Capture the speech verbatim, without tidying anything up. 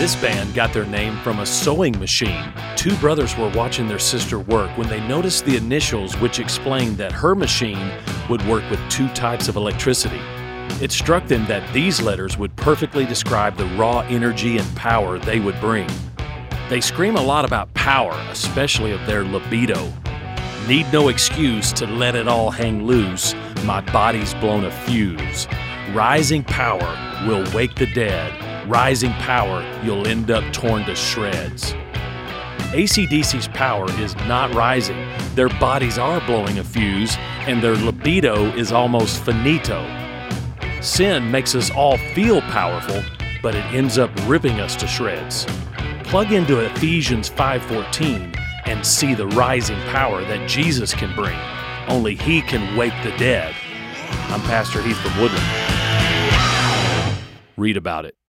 This band got their name from a sewing machine. Two brothers were watching their sister work when they noticed the initials, which explained that her machine would work with two types of electricity. It struck them that these letters would perfectly describe the raw energy and power they would bring. They scream a lot about power, especially of their libido. Need no excuse to let it all hang loose. My body's blown a fuse. Rising power will wake the dead. Rising power, you'll end up torn to shreds. A C D C's power is not rising. Their bodies are blowing a fuse, and their libido is almost finito. Sin makes us all feel powerful, but it ends up ripping us to shreds. Plug into Ephesians five fourteen and see the rising power that Jesus can bring. Only He can wake the dead. I'm Pastor Heath from Woodland. Read about it.